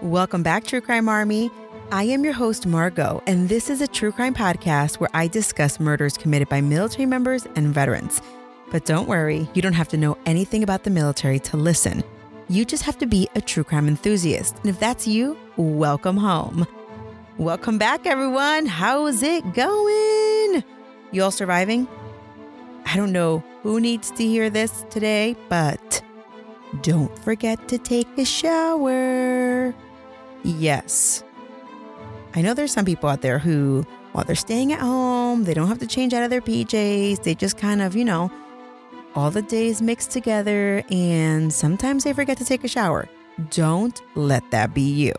Welcome back, True Crime Army. I am your host, Margot, and this is a true crime podcast where I discuss murders committed by military members and veterans. But don't worry, you don't have to know anything about the military to listen. You just have to be a true crime enthusiast. And if that's you, welcome home. Welcome back, everyone. How's it going? You all surviving? I don't know who needs to hear this today, but don't forget to take a shower. Yes. I know there's some people out there who, while they're staying at home, they don't have to change out of their PJs. They just kind of, all the days mixed together, and sometimes they forget to take a shower. Don't let that be you.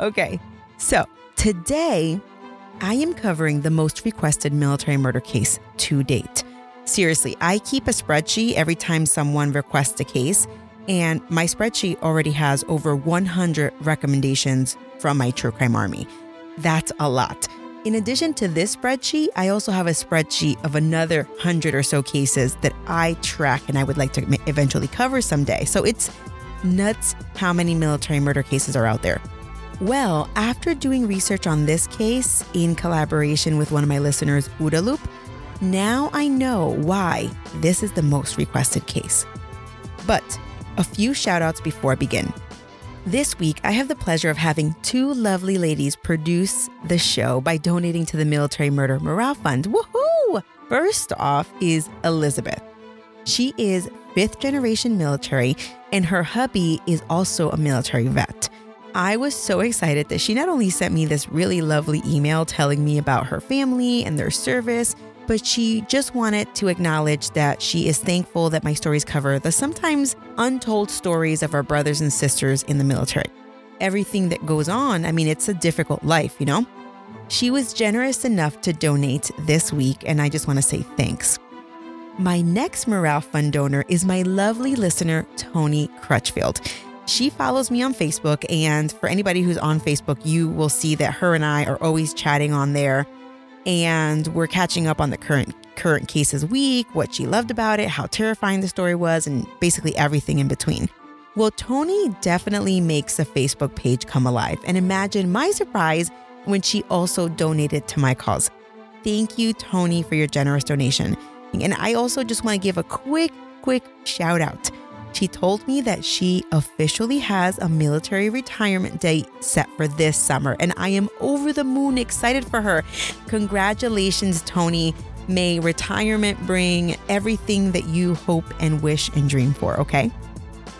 Okay, so today I am covering the most requested military murder case to date. Seriously, I keep a spreadsheet every time someone requests a case, and my spreadsheet already has over 100 recommendations from my True Crime Army. That's a lot. In addition to this spreadsheet, I also have a spreadsheet of another 100 or so cases that I track and I would like to eventually cover someday. So it's nuts how many military murder cases are out there. Well, after doing research on this case in collaboration with one of my listeners, OODA Loop, now I know why this is the most requested case. But a few shout outs before I begin. This week, I have the pleasure of having two lovely ladies produce the show by donating to the Military Murder Morale Fund. Woohoo! First off is Elizabeth. She is fifth generation military, and her hubby is also a military vet. I was so excited that she not only sent me this really lovely email telling me about her family and their service, but she just wanted to acknowledge that she is thankful that my stories cover the sometimes untold stories of our brothers and sisters in the military. Everything that goes on, it's a difficult life, She was generous enough to donate this week, and I just want to say thanks. My next Morale Fund donor is my lovely listener, Tony Crutchfield. She follows me on Facebook, and for anybody who's on Facebook, you will see that her and I are always chatting on there. And we're catching up on the current cases week, what she loved about it, how terrifying the story was, and basically everything in between. Well, Tony definitely makes a Facebook page come alive. And imagine my surprise when she also donated to my cause. Thank you, Tony, for your generous donation. And I also just want to give a quick shout out. She told me that she officially has a military retirement date set for this summer, and I am over the moon excited for her. Congratulations, Tony. May retirement bring everything that you hope and wish and dream for, okay?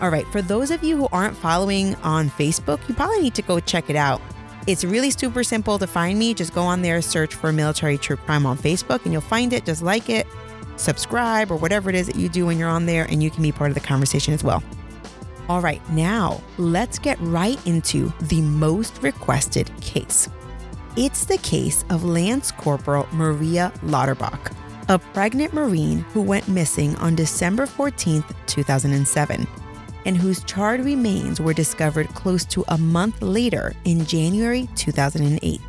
All right, for those of you who aren't following on Facebook, you probably need to go check it out. It's really super simple to find me. Just go on there, search for Military True Crime on Facebook, and you'll find it. Just like it, subscribe, or whatever it is that you do when you're on there, and you can be part of the conversation as well. All right, now let's get right into the most requested case. It's the case of Lance Corporal Maria Lauterbach, a pregnant Marine who went missing on December 14th, 2007, and whose charred remains were discovered close to a month later in January 2008.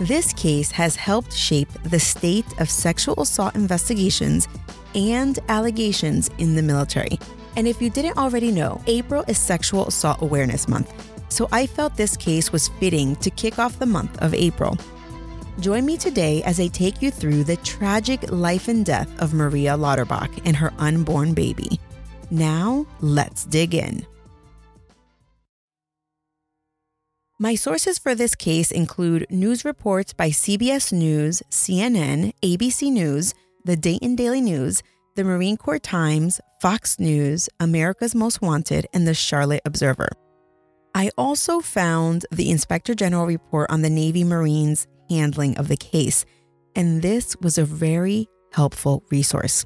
This case has helped shape the state of sexual assault investigations and allegations in the military. And if you didn't already know, April is Sexual Assault Awareness Month, so I felt this case was fitting to kick off the month of April. Join me today as I take you through the tragic life and death of Maria Lauterbach and her unborn baby. Now, let's dig in. My sources for this case include news reports by CBS News, CNN, ABC News, the Dayton Daily News, the Marine Corps Times, Fox News, America's Most Wanted, and the Charlotte Observer. I also found the Inspector General report on the Navy Marines' handling of the case, and this was a very helpful resource.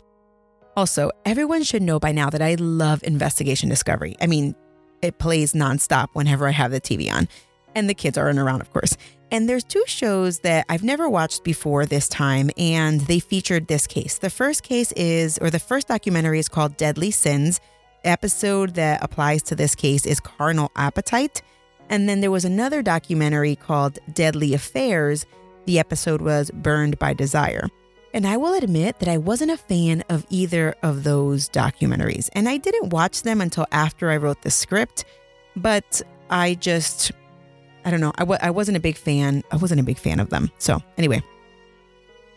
Also, everyone should know by now that I love investigation discovery. I mean, it plays nonstop whenever I have the TV on. And the kids aren't around, of course. And there's two shows that I've never watched before this time, and they featured this case. The first case is, or the first documentary is called Deadly Sins. The episode that applies to this case is Carnal Appetite. And then there was another documentary called Deadly Affairs. The episode was Burned by Desire. And I will admit that I wasn't a fan of either of those documentaries. And I didn't watch them until after I wrote the script, but I wasn't a big fan of them. So anyway,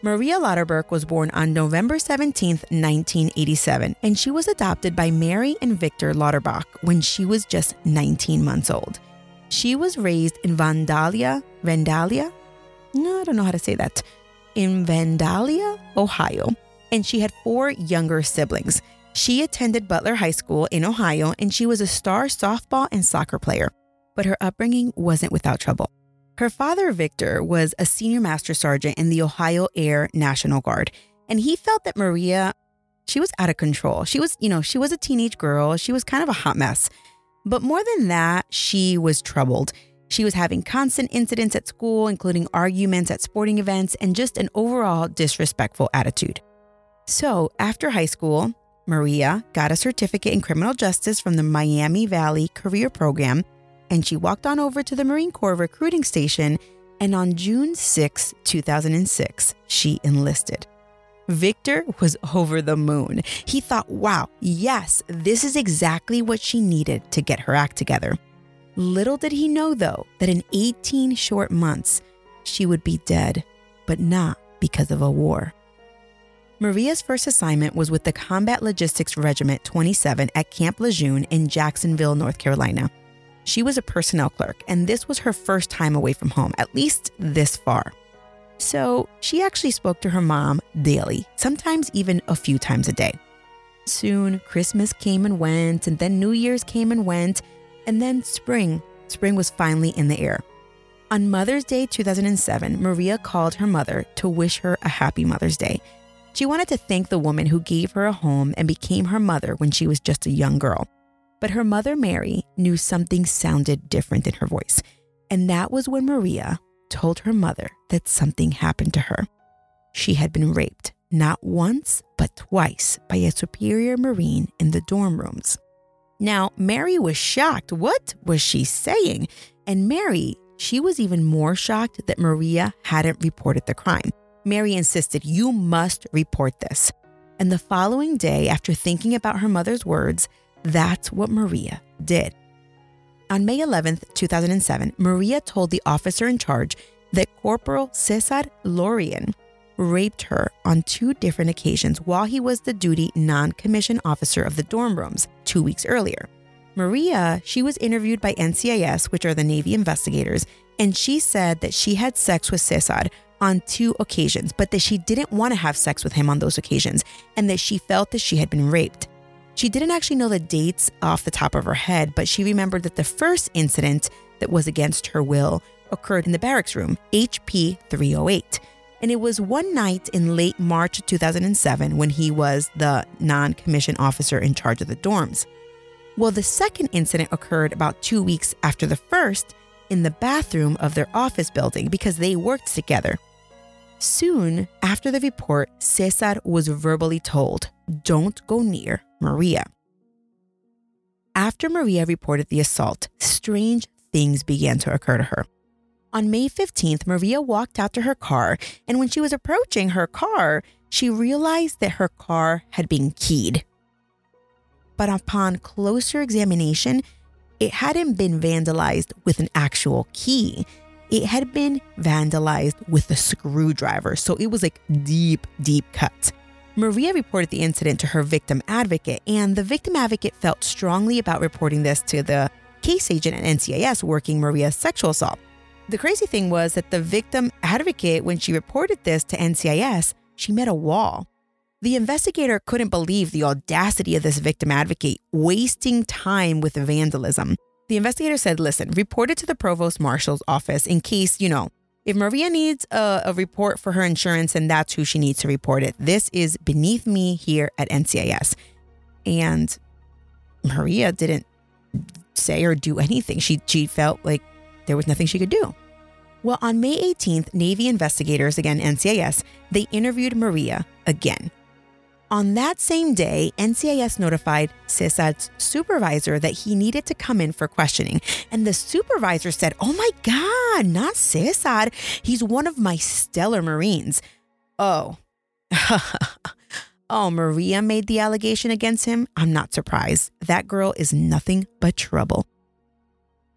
Maria Lauterbach was born on November 17th, 1987, and she was adopted by Mary and Victor Lauterbach when she was just 19 months old. She was raised in Vandalia, Ohio, and she had four younger siblings. She attended Butler High School in Ohio, and she was a star softball and soccer player. But her upbringing wasn't without trouble. Her father, Victor, was a senior master sergeant in the Ohio Air National Guard. And he felt that Maria, she was out of control. She was a teenage girl. She was kind of a hot mess. But more than that, she was troubled. She was having constant incidents at school, including arguments at sporting events and just an overall disrespectful attitude. So after high school, Maria got a certificate in criminal justice from the Miami Valley Career Program, and she walked on over to the Marine Corps recruiting station, and on June 6, 2006, she enlisted. Victor was over the moon. He thought, wow, yes, this is exactly what she needed to get her act together. Little did he know, though, that in 18 short months, she would be dead, but not because of a war. Maria's first assignment was with the Combat Logistics Regiment 27 at Camp Lejeune in Jacksonville, North Carolina. She was a personnel clerk, and this was her first time away from home, at least this far. So she actually spoke to her mom daily, sometimes even a few times a day. Soon, Christmas came and went, and then New Year's came and went, and then spring. Spring was finally in the air. On Mother's Day 2007, Maria called her mother to wish her a happy Mother's Day. She wanted to thank the woman who gave her a home and became her mother when she was just a young girl. But her mother, Mary, knew something sounded different in her voice. And that was when Maria told her mother that something happened to her. She had been raped, not once, but twice, by a superior Marine in the dorm rooms. Now, Mary was shocked. What was she saying? And Mary, she was even more shocked that Maria hadn't reported the crime. Mary insisted, "You must report this." And the following day, after thinking about her mother's words, that's what Maria did. On May 11th, 2007, Maria told the officer in charge that Corporal Cesar Laurean raped her on two different occasions while he was the duty non-commissioned officer of the dorm rooms 2 weeks earlier. Maria, she was interviewed by NCIS, which are the Navy investigators, and she said that she had sex with Cesar on two occasions, but that she didn't want to have sex with him on those occasions and that she felt that she had been raped. She didn't actually know the dates off the top of her head, but she remembered that the first incident that was against her will occurred in the barracks room, HP 308. And it was one night in late March 2007 when he was the non-commissioned officer in charge of the dorms. Well, the second incident occurred about 2 weeks after the first in the bathroom of their office building because they worked together. Soon after the report, Cesar was verbally told, "Don't go near Maria." After Maria reported the assault, strange things began to occur to her. On May 15th, Maria walked out to her car, and when she was approaching her car, she realized that her car had been keyed. But upon closer examination, it hadn't been vandalized with an actual key. It had been vandalized with a screwdriver, so it was like deep, deep cuts. Maria reported the incident to her victim advocate, and the victim advocate felt strongly about reporting this to the case agent at NCIS working Maria's sexual assault. The crazy thing was that the victim advocate, when she reported this to NCIS, she met a wall. The investigator couldn't believe the audacity of this victim advocate wasting time with vandalism. The investigator said, "Listen, report it to the provost marshal's office in case, If Maria needs a report for her insurance, then that's who she needs to report it. This is beneath me here at NCIS. And Maria didn't say or do anything. She felt like there was nothing she could do. Well, on May 18th, Navy investigators, again, NCIS, they interviewed Maria again. On that same day, NCIS notified Cesar's supervisor that he needed to come in for questioning. And the supervisor said, "Oh my God, not Cesar. He's one of my stellar Marines." Oh, oh, Maria made the allegation against him? I'm not surprised. That girl is nothing but trouble.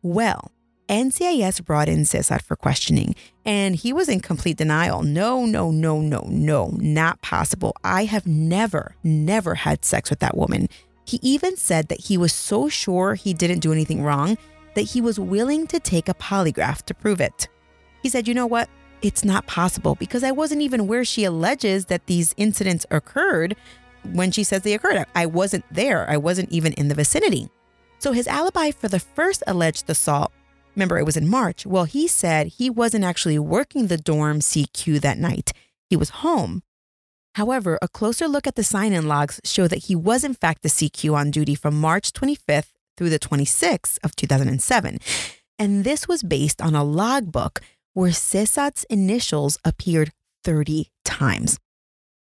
Well, NCIS brought in Cesar for questioning, and he was in complete denial. No, not possible. I have never had sex with that woman. He even said that he was so sure he didn't do anything wrong that he was willing to take a polygraph to prove it. He said, "You know what? It's not possible because I wasn't even where she alleges that these incidents occurred when she says they occurred. I wasn't there. I wasn't even in the vicinity." So his alibi for the first alleged assault, remember, it was in March. Well, he said he wasn't actually working the dorm CQ that night. He was home. However, a closer look at the sign-in logs show that he was in fact the CQ on duty from March 25th through the 26th of 2007. And this was based on a logbook where Cesar's initials appeared 30 times.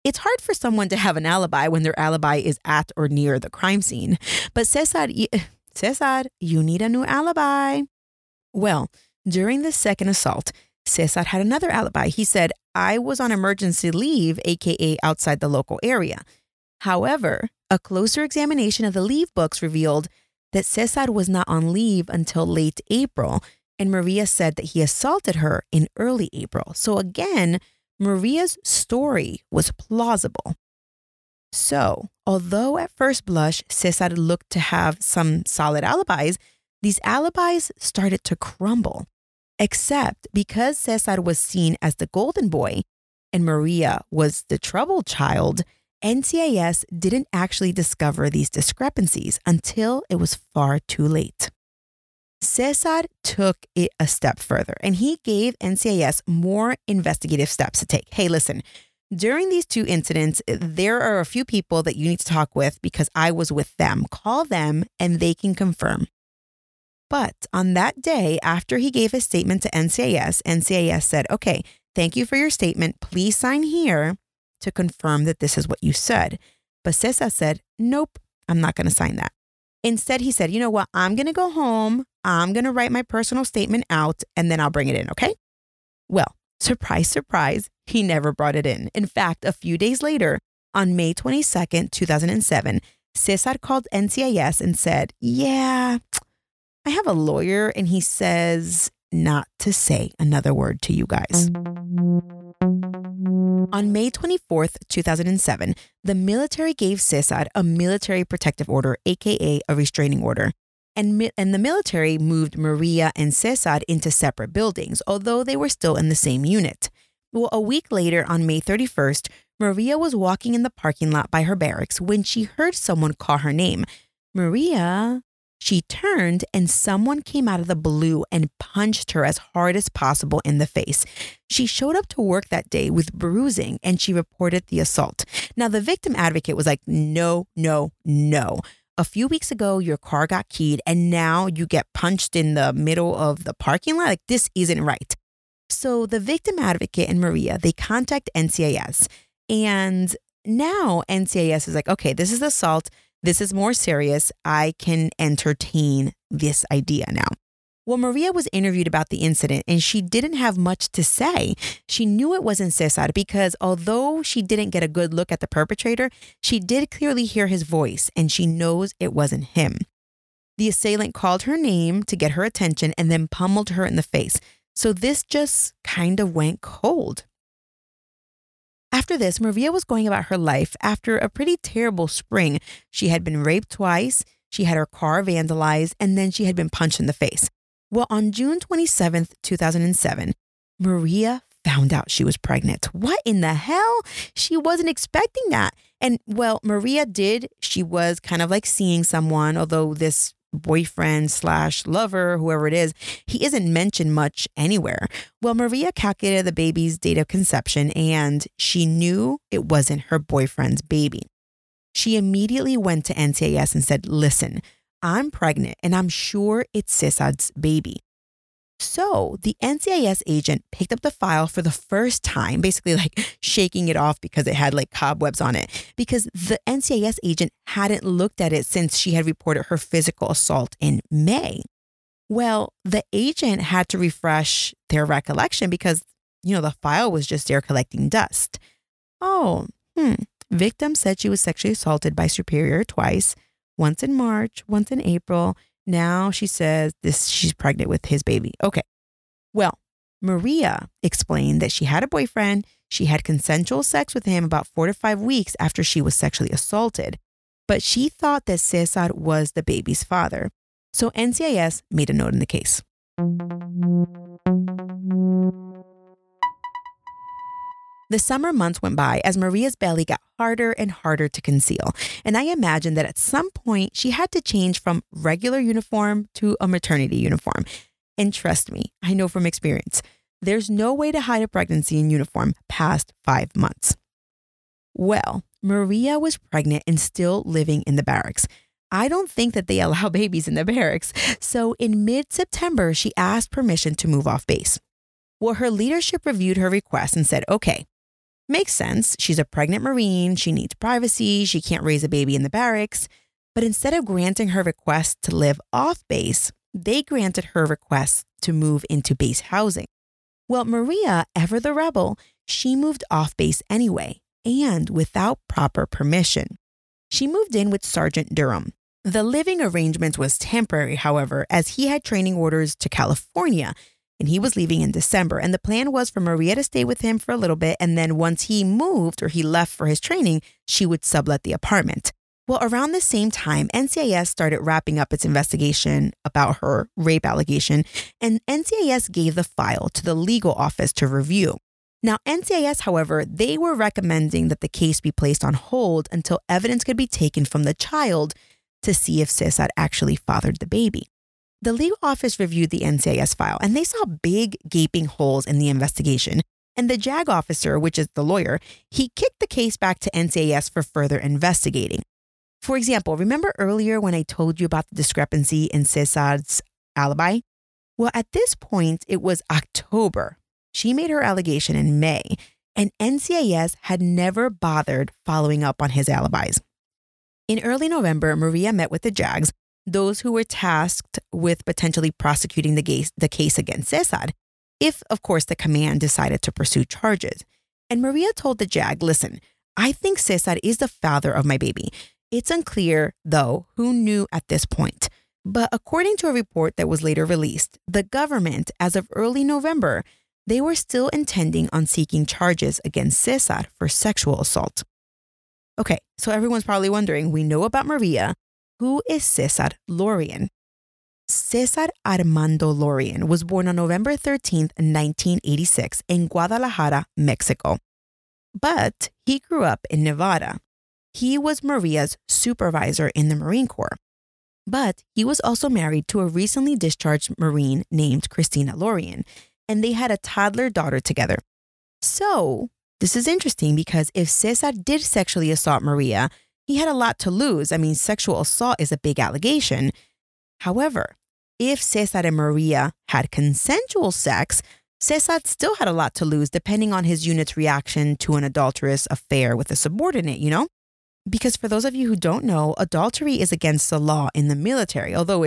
It's hard for someone to have an alibi when their alibi is at or near the crime scene. But Cesar, you need a new alibi. Well, during the second assault, Cesar had another alibi. He said, "I was on emergency leave, aka outside the local area." However, a closer examination of the leave books revealed that Cesar was not on leave until late April, and Maria said that he assaulted her in early April. So again, Maria's story was plausible. So, although at first blush, Cesar looked to have some solid alibis, these alibis started to crumble, except because Cesar was seen as the golden boy and Maria was the troubled child, NCIS didn't actually discover these discrepancies until it was far too late. Cesar took it a step further, and he gave NCIS more investigative steps to take. Hey, listen, during these two incidents, there are a few people that you need to talk with because I was with them. Call them and they can confirm. But on that day, after he gave his statement to NCIS, NCIS said, "Okay, thank you for your statement. Please sign here to confirm that this is what you said." But Cesar said, "Nope, I'm not going to sign that." Instead, he said, "You know what? I'm going to go home. I'm going to write my personal statement out and then I'll bring it in. Okay?" Well, surprise, surprise, he never brought it in. In fact, a few days later, on May 22nd, 2007, Cesar called NCIS and said, "Yeah, I have a lawyer and he says not to say another word to you guys." On May 24th, 2007, the military gave Cesar a military protective order, aka a restraining order. And the military moved Maria and Cesar into separate buildings, although they were still in the same unit. Well, a week later, on May 31st, Maria was walking in the parking lot by her barracks when she heard someone call her name. "Maria." She turned and someone came out of the blue and punched her as hard as possible in the face. She showed up to work that day with bruising and she reported the assault. Now, the victim advocate was like, no. "A few weeks ago, your car got keyed and now you get punched in the middle of the parking lot. Like, this isn't right." So the victim advocate and Maria, they contact NCIS. And now NCIS is like, "Okay, this is assault. This is more serious. I can entertain this idea now." Well, Maria was interviewed about the incident and she didn't have much to say. She knew it wasn't Cesar because although she didn't get a good look at the perpetrator, she did clearly hear his voice and she knows it wasn't him. The assailant called her name to get her attention and then pummeled her in the face. So this just kind of went cold. After this, Maria was going about her life after a pretty terrible spring. She had been raped twice, she had her car vandalized, and then she had been punched in the face. Well, on June 27th, 2007, Maria found out she was pregnant. What in the hell? She wasn't expecting that. And well, Maria did. She was kind of like seeing someone, although this boyfriend slash lover, whoever it is, he isn't mentioned much anywhere. Well, Maria calculated the baby's date of conception and she knew it wasn't her boyfriend's baby. She immediately went to NCIS and said, listen, I'm pregnant and I'm sure it's Cesar's baby. So the NCIS agent picked up the file for the first time, basically like shaking it off because it had like cobwebs on it, because the NCIS agent hadn't looked at it since she had reported her physical assault in May. Well, the agent had to refresh their recollection because, you know, the file was just there collecting dust. Victim said she was sexually assaulted by superior twice, once in March, once in April. Now she says she's pregnant with his baby. Okay. Well, Maria explained that she had a boyfriend. She had consensual sex with him about 4 to 5 weeks after she was sexually assaulted. But she thought that Cesar was the baby's father. So NCIS made a note in the case. The summer months went by as Maria's belly got harder and harder to conceal. And I imagine that at some point she had to change from regular uniform to a maternity uniform. And trust me, I know from experience, there's no way to hide a pregnancy in uniform past 5 months. Well, Maria was pregnant and still living in the barracks. I don't think that they allow babies in the barracks. So in mid-September, she asked permission to move off base. Well, her leadership reviewed her request and said, okay, makes sense. She's a pregnant Marine. She needs privacy. She can't raise a baby in the barracks. But instead of granting her request to live off base, they granted her request to move into base housing. Well, Maria, ever the rebel, she moved off base anyway and without proper permission. She moved in with Sergeant Durham. The living arrangements was temporary, however, as he had training orders to California and he was leaving in December. And the plan was for Maria to stay with him for a little bit. And then once he moved or he left for his training, she would sublet the apartment. Well, around the same time, NCIS started wrapping up its investigation about her rape allegation. And NCIS gave the file to the legal office to review. Now, NCIS, however, they were recommending that the case be placed on hold until evidence could be taken from the child to see if Cesar actually fathered the baby. The legal office reviewed the NCIS file and they saw big gaping holes in the investigation. And the JAG officer, which is the lawyer, he kicked the case back to NCIS for further investigating. For example, remember earlier when I told you about the discrepancy in Cesar's alibi? Well, at this point, it was October. She made her allegation in May and NCIS had never bothered following up on his alibis. In early November, Maria met with the JAGs, those who were tasked with potentially prosecuting the case against Cesar, if, of course, the command decided to pursue charges. And Maria told the JAG, listen, I think Cesar is the father of my baby. It's unclear, though, who knew at this point. But according to a report that was later released, the government, as of early November, they were still intending on seeking charges against Cesar for sexual assault. Okay, so everyone's probably wondering, we know about Maria. Who is Cesar Laurean? Cesar Armando Laurean was born on November 13th, 1986 in Guadalajara, Mexico. But he grew up in Nevada. He was Maria's supervisor in the Marine Corps. But he was also married to a recently discharged Marine named Christina Laurean, and they had a toddler daughter together. So this is interesting because if Cesar did sexually assault Maria, he had a lot to lose. I mean, sexual assault is a big allegation. However, if Cesar and Maria had consensual sex, Cesar still had a lot to lose depending on his unit's reaction to an adulterous affair with a subordinate, you know? Because for those of you who don't know, adultery is against the law in the military, although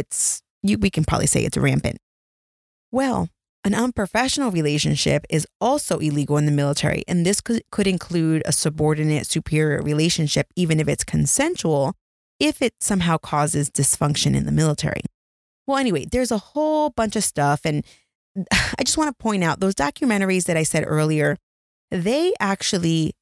we can probably say it's rampant. Well, an unprofessional relationship is also illegal in the military, and this could include a subordinate superior relationship, even if it's consensual, if it somehow causes dysfunction in the military. Well, anyway, there's a whole bunch of stuff. And I just want to point out those documentaries that I said earlier, they actually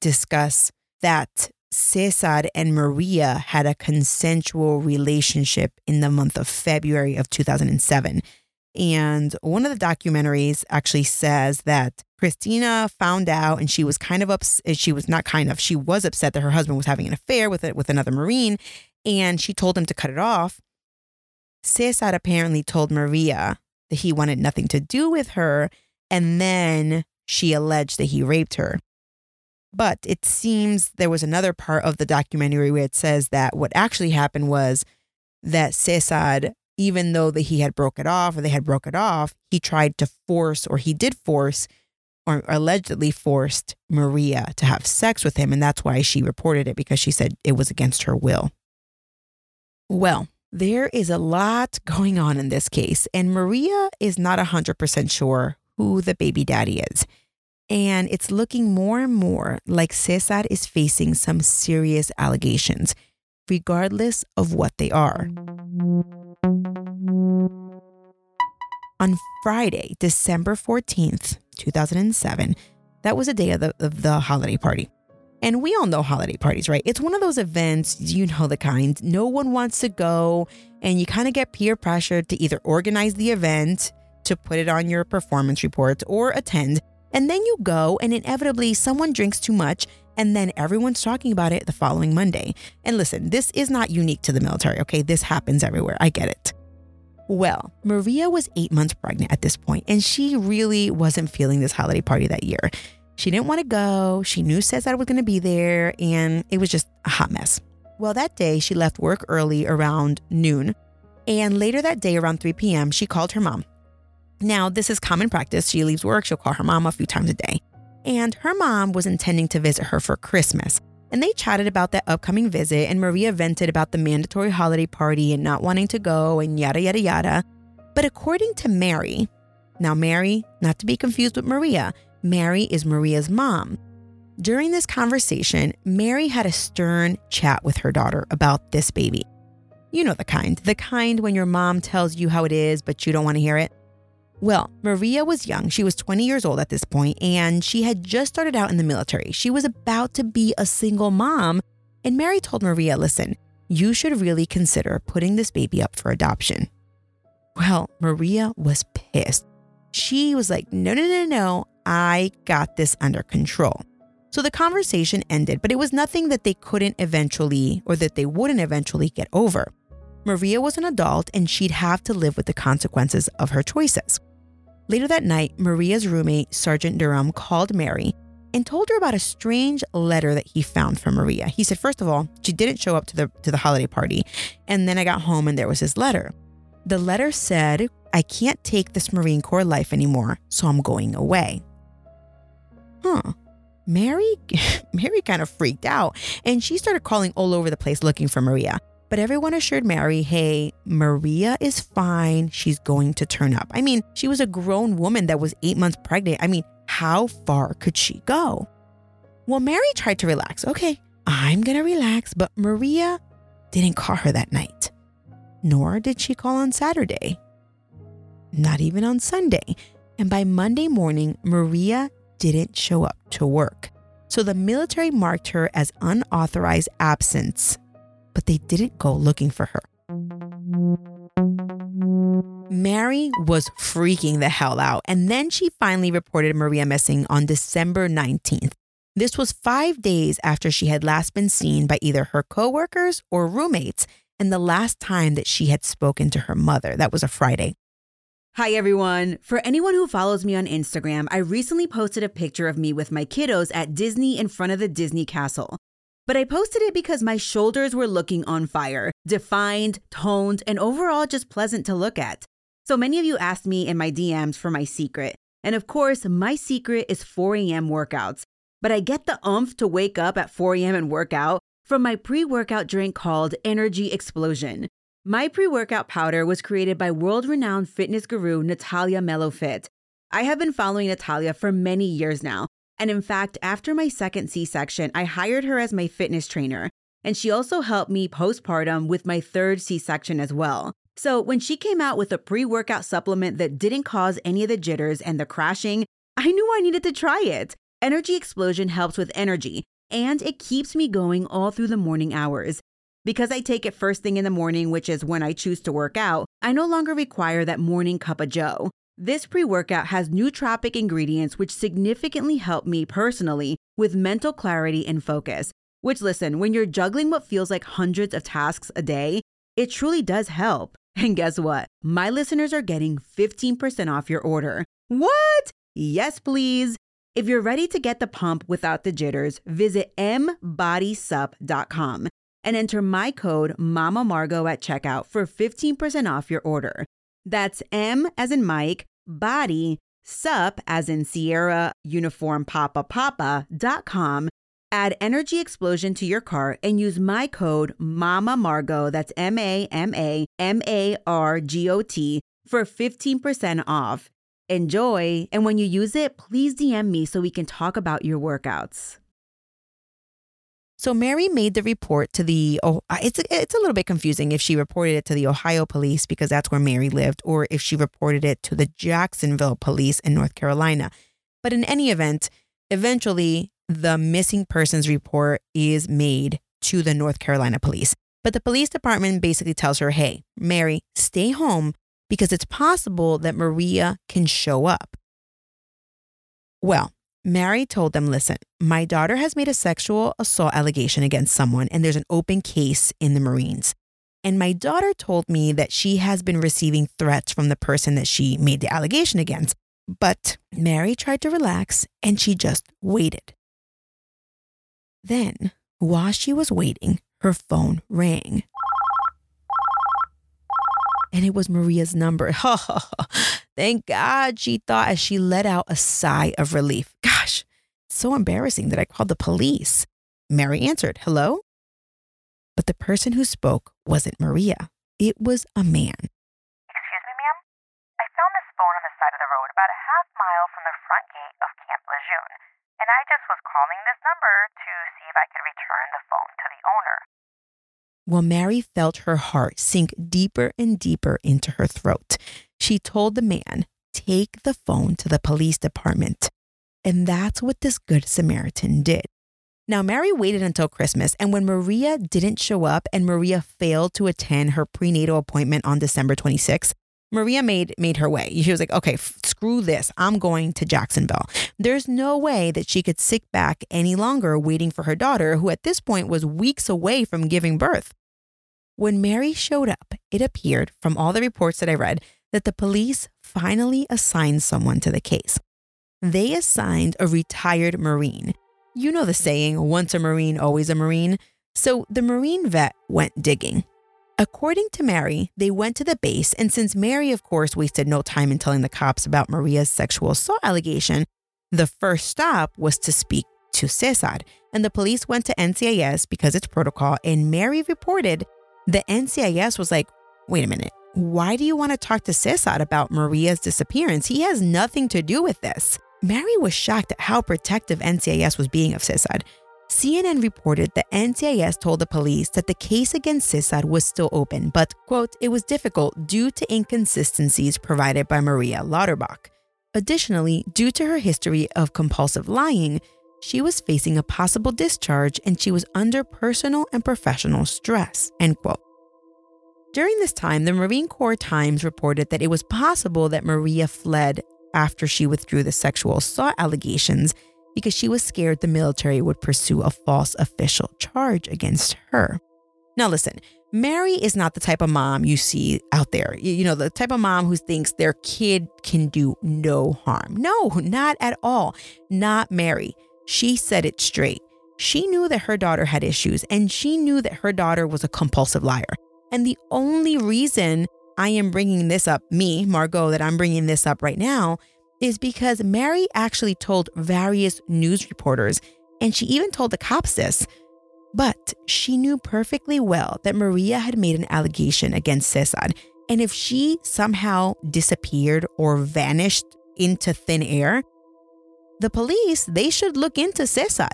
discuss that Cesar and Maria had a consensual relationship in the month of February of 2007. And one of the documentaries actually says that Christina found out and she was kind of upset. She was upset that her husband was having an affair with another Marine. And she told him to cut it off. Cesar apparently told Maria that he wanted nothing to do with her, and then she alleged that he raped her. But it seems there was another part of the documentary where it says that what actually happened was that Cesar, even though that he had broke it off or they had broke it off, he tried to force, or he did force, or allegedly forced Maria to have sex with him. And that's why she reported it, because she said it was against her will. Well, there is a lot going on in this case, and Maria is not 100% sure who the baby daddy is. And it's looking more and more like Cesar is facing some serious allegations, regardless of what they are. On Friday, December 14th, 2007, that was the day of the holiday party. And we all know holiday parties, right? It's one of those events, you know the kind, no one wants to go, and you kind of get peer pressured to either organize the event, to put it on your performance report, or attend. And then you go, and inevitably someone drinks too much, and then everyone's talking about it the following Monday. And listen, this is not unique to the military, okay? This happens everywhere. I get it. Well, Maria was 8 months pregnant at this point, and she really wasn't feeling this holiday party that year. She didn't want to go. She knew Cesar was going to be there, and it was just a hot mess. Well, that day, she left work early around noon, and later that day around 3 p.m., she called her mom. Now, this is common practice. She leaves work, she'll call her mom a few times a day. And her mom was intending to visit her for Christmas. And they chatted about that upcoming visit, and Maria vented about the mandatory holiday party and not wanting to go and yada, yada, yada. But according to Mary, now Mary, not to be confused with Maria, Mary is Maria's mom. During this conversation, Mary had a stern chat with her daughter about this baby. You know the kind when your mom tells you how it is, but you don't want to hear it. Well, Maria was young. She was 20 years old at this point, and she had just started out in the military. She was about to be a single mom. And Mary told Maria, listen, you should really consider putting this baby up for adoption. Well, Maria was pissed. She was like, no, I got this under control. So the conversation ended, but it was nothing that they couldn't eventually, or that they wouldn't eventually get over. Maria was an adult, and she'd have to live with the consequences of her choices. Later that night, Maria's roommate, Sergeant Durham, called Mary and told her about a strange letter that he found from Maria. He said, first of all, she didn't show up to the holiday party. And then I got home and there was this letter. The letter said, I can't take this Marine Corps life anymore, so I'm going away. Mary kind of freaked out, and she started calling all over the place looking for Maria. But everyone assured Mary, hey, Maria is fine. She's going to turn up. I mean, she was a grown woman that was 8 months pregnant. I mean, how far could she go? Well, Mary tried to relax. Okay, I'm going to relax. But Maria didn't call her that night, nor did she call on Saturday, not even on Sunday. And by Monday morning, Maria didn't show up to work. So the military marked her as unauthorized absence. But they didn't go looking for her. Mary was freaking the hell out. And then she finally reported Maria missing on December 19th. This was 5 days after she had last been seen by either her coworkers or roommates, and the last time that she had spoken to her mother. That was a Friday. Hi, everyone. For anyone who follows me on Instagram, I recently posted a picture of me with my kiddos at Disney in front of the Disney castle. But I posted it because my shoulders were looking on fire, defined, toned, and overall just pleasant to look at. So many of you asked me in my DMs for my secret. And of course, my secret is 4 a.m. workouts. But I get the oomph to wake up at 4 a.m. and work out from my pre-workout drink called Energy Explosion. My pre-workout powder was created by world-renowned fitness guru Natalia Melofit. I have been following Natalia for many years now. And in fact, after my second C-section, I hired her as my fitness trainer, and she also helped me postpartum with my third C-section as well. So when she came out with a pre-workout supplement that didn't cause any of the jitters and the crashing, I knew I needed to try it. Energy Explosion helps with energy, and it keeps me going all through the morning hours. Because I take it first thing in the morning, which is when I choose to work out, I no longer require that morning cup of joe. This pre-workout has nootropic ingredients which significantly help me personally with mental clarity and focus. Which, listen, when you're juggling what feels like hundreds of tasks a day, it truly does help. And guess what? My listeners are getting 15% off your order. What? Yes, please. If you're ready to get the pump without the jitters, visit mbodysup.com and enter my code MAMAMARGO at checkout for 15% off your order. That's M as in Mike, body, sup as in Sierra, uniform papa.com. Add Energy Explosion to your cart and use my code MAMAMARGOT, that's MAMAMARGOT, for 15% off. Enjoy, and when you use it, please DM me so we can talk about your workouts. So Mary made the report to the, it's a little bit confusing if she reported it to the Ohio police because that's where Mary lived, or if she reported it to the Jacksonville police in North Carolina. But in any event, eventually the missing persons report is made to the North Carolina police. But the police department basically tells her, hey, Mary, stay home because it's possible that Maria can show up. Well, Mary told them, listen, my daughter has made a sexual assault allegation against someone and there's an open case in the Marines. And my daughter told me that she has been receiving threats from the person that she made the allegation against. But Mary tried to relax and she just waited. Then, while she was waiting, her phone rang. And it was Maria's number. Thank God, she thought as she let out a sigh of relief. Gosh, it's so embarrassing that I called the police. Mary answered, hello? But the person who spoke wasn't Maria. It was a man. Excuse me, ma'am. I found this phone on the side of the road about a half mile from the front gate of Camp Lejeune. And I just was calling this number to see if I could return the phone to the owner. Well, Mary felt her heart sink deeper and deeper into her throat. She told the man, take the phone to the police department. And that's what this Good Samaritan did. Now, Mary waited until Christmas. And when Maria didn't show up and Maria failed to attend her prenatal appointment on December 26th, Maria made her way. She was like, okay, screw this. I'm going to Jacksonville. There's no way that she could sit back any longer waiting for her daughter, who at this point was weeks away from giving birth. When Mary showed up, it appeared from all the reports that I read that the police finally assigned someone to the case. They assigned a retired Marine. You know the saying, once a Marine, always a Marine. So the Marine vet went digging. According to Mary, they went to the base, and since Mary, of course, wasted no time in telling the cops about Maria's sexual assault allegation, the first stop was to speak to Cesar, and the police went to NCIS because it's protocol, and Mary reported the NCIS was like, wait a minute, why do you want to talk to Cesar about Maria's disappearance? He has nothing to do with this. Mary was shocked at how protective NCIS was being of Cesar. CNN reported that NCIS told the police that the case against Cesar was still open, but, quote, it was difficult due to inconsistencies provided by Maria Lauterbach. Additionally, due to her history of compulsive lying, she was facing a possible discharge and she was under personal and professional stress, end quote. During this time, the Marine Corps Times reported that it was possible that Maria fled after she withdrew the sexual assault allegations because she was scared the military would pursue a false official charge against her. Now listen, Mary is not the type of mom you see out there. You know, the type of mom who thinks their kid can do no harm. No, not at all. Not Mary. She said it straight. She knew that her daughter had issues and she knew that her daughter was a compulsive liar. And the only reason I am bringing this up, me, Margot, that I'm bringing this up right now is because Mary actually told various news reporters, and she even told the cops this, but she knew perfectly well that Maria had made an allegation against Cesar. And if she somehow disappeared or vanished into thin air, the police, they should look into Cesar.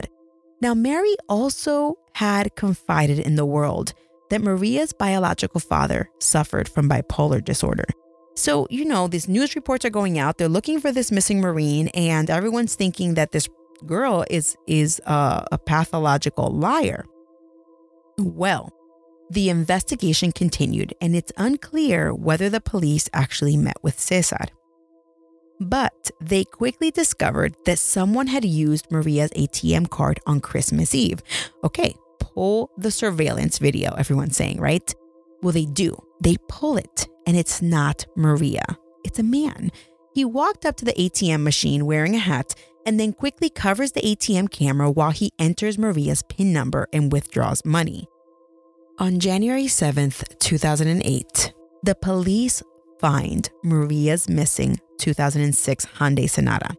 Now, Mary also had confided in the world that Maria's biological father suffered from bipolar disorder. So, you know, these news reports are going out. They're looking for this missing Marine and everyone's thinking that this girl is a pathological liar. Well, the investigation continued and it's unclear whether the police actually met with Cesar. But they quickly discovered that someone had used Maria's ATM card on Christmas Eve. Okay, pull the surveillance video, everyone's saying, right? Well, they do. They pull it and it's not Maria. It's a man. He walked up to the ATM machine wearing a hat and then quickly covers the ATM camera while he enters Maria's PIN number and withdraws money. On January 7th, 2008, the police find Maria's missing 2006 Hyundai Sonata.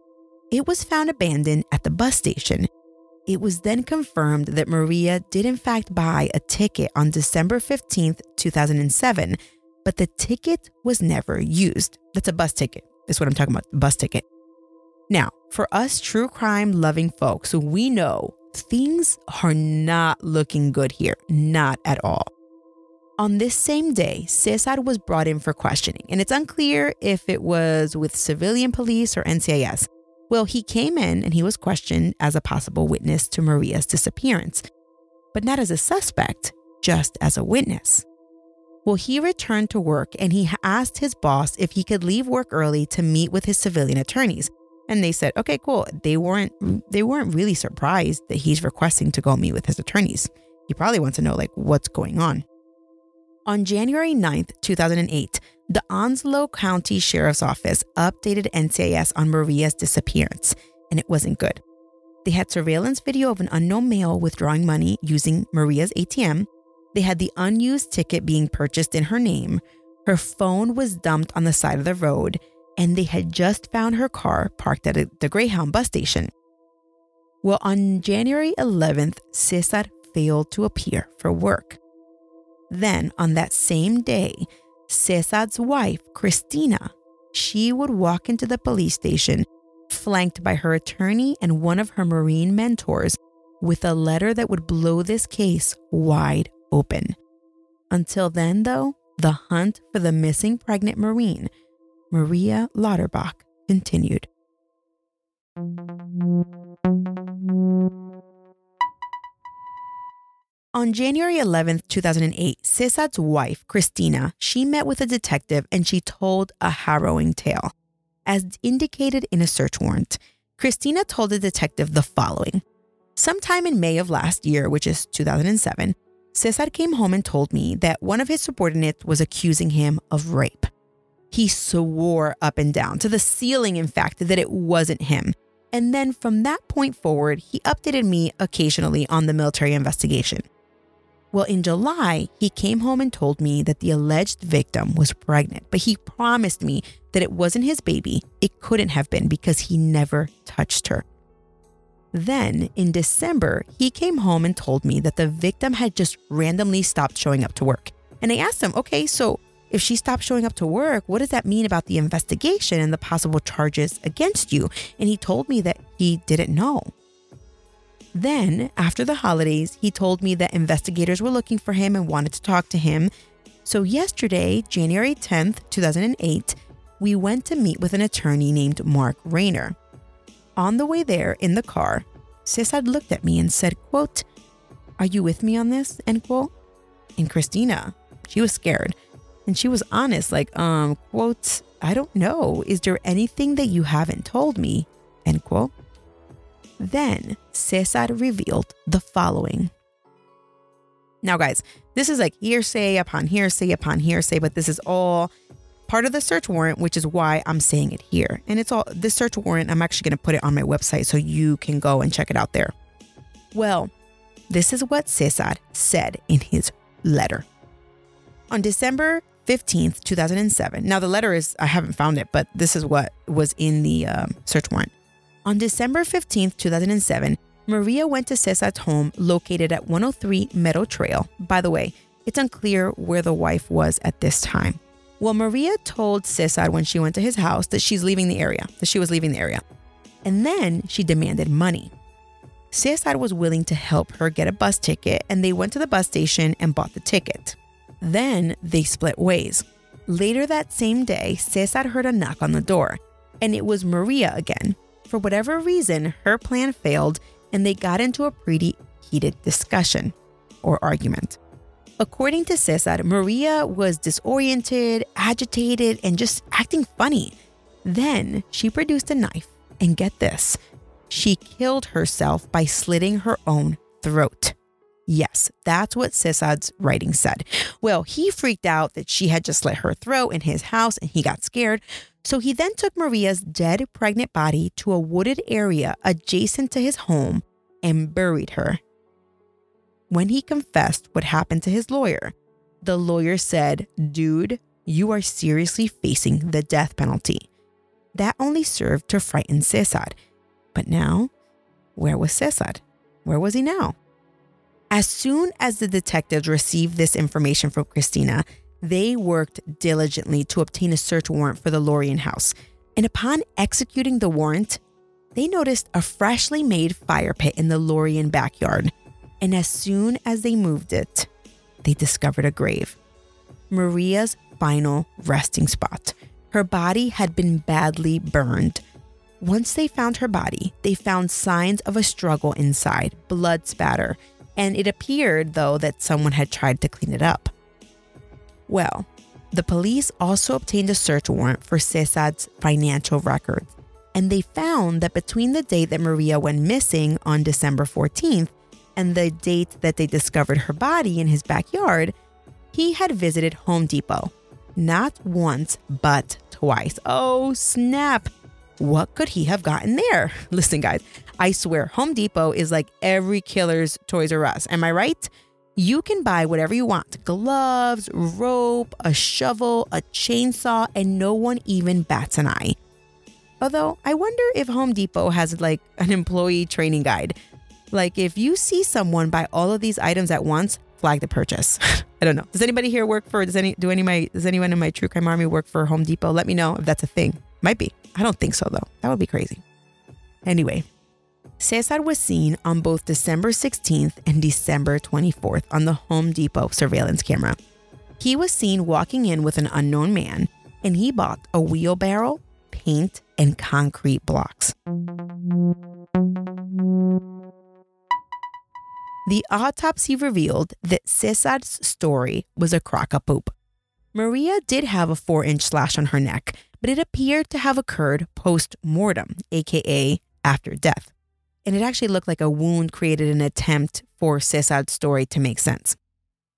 It was found abandoned at the bus station. It was then confirmed that Maria did in fact buy a ticket on December 15th, 2007, but the ticket was never used. That's a bus ticket. That's what I'm talking about, bus ticket. Now, for us true crime loving folks, we know things are not looking good here. Not at all. On this same day, Cesar was brought in for questioning, and it's unclear if it was with civilian police or NCIS. Well, he came in and he was questioned as a possible witness to Maria's disappearance, but not as a suspect, just as a witness. Well, he returned to work and he asked his boss if he could leave work early to meet with his civilian attorneys. And they said, okay, cool. They weren't really surprised that he's requesting to go meet with his attorneys. He probably wants to know what's going on. On January 9th, 2008, the Onslow County Sheriff's Office updated NCIS on Maria's disappearance, and it wasn't good. They had surveillance video of an unknown male withdrawing money using Maria's ATM. They had the unused ticket being purchased in her name. Her phone was dumped on the side of the road, and they had just found her car parked at the Greyhound bus station. Well, on January 11th, Cesar failed to appear for work. Then, on that same day, Cesar's wife, Christina, she would walk into the police station, flanked by her attorney and one of her Marine mentors, with a letter that would blow this case wide open. Until then, though, the hunt for the missing pregnant Marine, Maria Lauterbach, continued. On January 11th, 2008, Cesar's wife, Christina, she met with a detective and she told a harrowing tale. As indicated in a search warrant, Christina told the detective the following. Sometime in May of last year, which is 2007, Cesar came home and told me that one of his subordinates was accusing him of rape. He swore up and down, to the ceiling in fact, that it wasn't him. And then from that point forward, he updated me occasionally on the military investigation. Well, in July, he came home and told me that the alleged victim was pregnant, but he promised me that it wasn't his baby. It couldn't have been because he never touched her. Then in December, he came home and told me that the victim had just randomly stopped showing up to work. And I asked him, okay, so if she stopped showing up to work, what does that mean about the investigation and the possible charges against you? And he told me that he didn't know. Then, after the holidays, he told me that investigators were looking for him and wanted to talk to him. So yesterday, January 10th, 2008, we went to meet with an attorney named Mark Rainer. On the way there in the car, Cesar looked at me and said, quote, "Are you with me on this?" end quote. And Christina, she was scared. And she was honest, quote, "I don't know. Is there anything that you haven't told me?" End quote. Then Cesar revealed the following. Now, guys, this is hearsay upon hearsay upon hearsay, but this is all part of the search warrant, which is why I'm saying it here. And it's all this search warrant. I'm actually going to put it on my website so you can go and check it out there. Well, this is what Cesar said in his letter. On December 15th, 2007. Now, the letter is, I haven't found it, but this is what was in the search warrant. On December 15th, 2007, Maria went to Cesar's home located at 103 Meadow Trail. By the way, it's unclear where the wife was at this time. Well, Maria told Cesar when she went to his house that she was leaving the area. And then she demanded money. Cesar was willing to help her get a bus ticket, and they went to the bus station and bought the ticket. Then they split ways. Later that same day, Cesar heard a knock on the door, and it was Maria again. For whatever reason, her plan failed, and they got into a pretty heated discussion or argument. According to Cesar, Maria was disoriented, agitated, and just acting funny. Then she produced a knife, and get this, she killed herself by slitting her own throat. Yes, that's what Cesar's writing said. Well, he freaked out that she had just let her throw in his house and he got scared. So he then took Maria's dead pregnant body to a wooded area adjacent to his home and buried her. When he confessed what happened to his lawyer, the lawyer said, "Dude, you are seriously facing the death penalty." That only served to frighten Cesar. But now, where was Cesar? Where was he now? As soon as the detectives received this information from Christina, they worked diligently to obtain a search warrant for the Laurean house. And upon executing the warrant, they noticed a freshly made fire pit in the Laurean backyard. And as soon as they moved it, they discovered a grave. Maria's final resting spot. Her body had been badly burned. Once they found her body, they found signs of a struggle inside, blood spatter. And it appeared, though, that someone had tried to clean it up. Well, the police also obtained a search warrant for Cesar's financial records, and they found that between the date that Maria went missing on December 14th and the date that they discovered her body in his backyard, he had visited Home Depot. Not once, but twice. Oh, snap. What could he have gotten there? Listen, guys, I swear Home Depot is like every killer's Toys R Us. Am I right? You can buy whatever you want. Gloves, rope, a shovel, a chainsaw, and no one even bats an eye. Although I wonder if Home Depot has like an employee training guide. Like if you see someone buy all of these items at once, flag the purchase. I don't know. Does anybody here work for, does anyone in my True Crime Army work for Home Depot? Let me know if that's a thing. Might be. I don't think so, though. That would be crazy. Anyway, Cesar was seen on both December 16th and December 24th on the Home Depot surveillance camera. He was seen walking in with an unknown man, and he bought a wheelbarrow, paint, and concrete blocks. The autopsy revealed that Cesar's story was a crock of poop. Maria did have a 4-inch slash on her neck, but it appeared to have occurred post-mortem, aka after death. And it actually looked like a wound created an attempt for Cesar's story to make sense.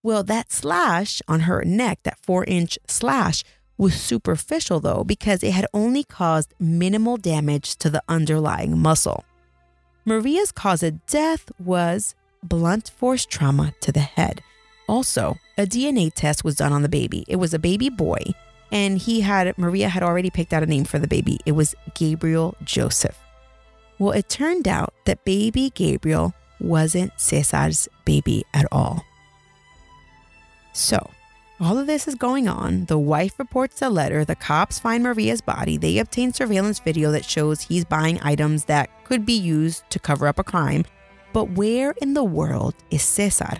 Well, that slash on her neck, that 4-inch slash, was superficial though, because it had only caused minimal damage to the underlying muscle. Maria's cause of death was blunt force trauma to the head. Also, a DNA test was done on the baby. It was a baby boy, and Maria had already picked out a name for the baby. It was Gabriel Joseph. Well, it turned out that baby Gabriel wasn't Cesar's baby at all. So, all of this is going on. The wife reports the letter. The cops find Maria's body. They obtain surveillance video that shows he's buying items that could be used to cover up a crime. But where in the world is Cesar?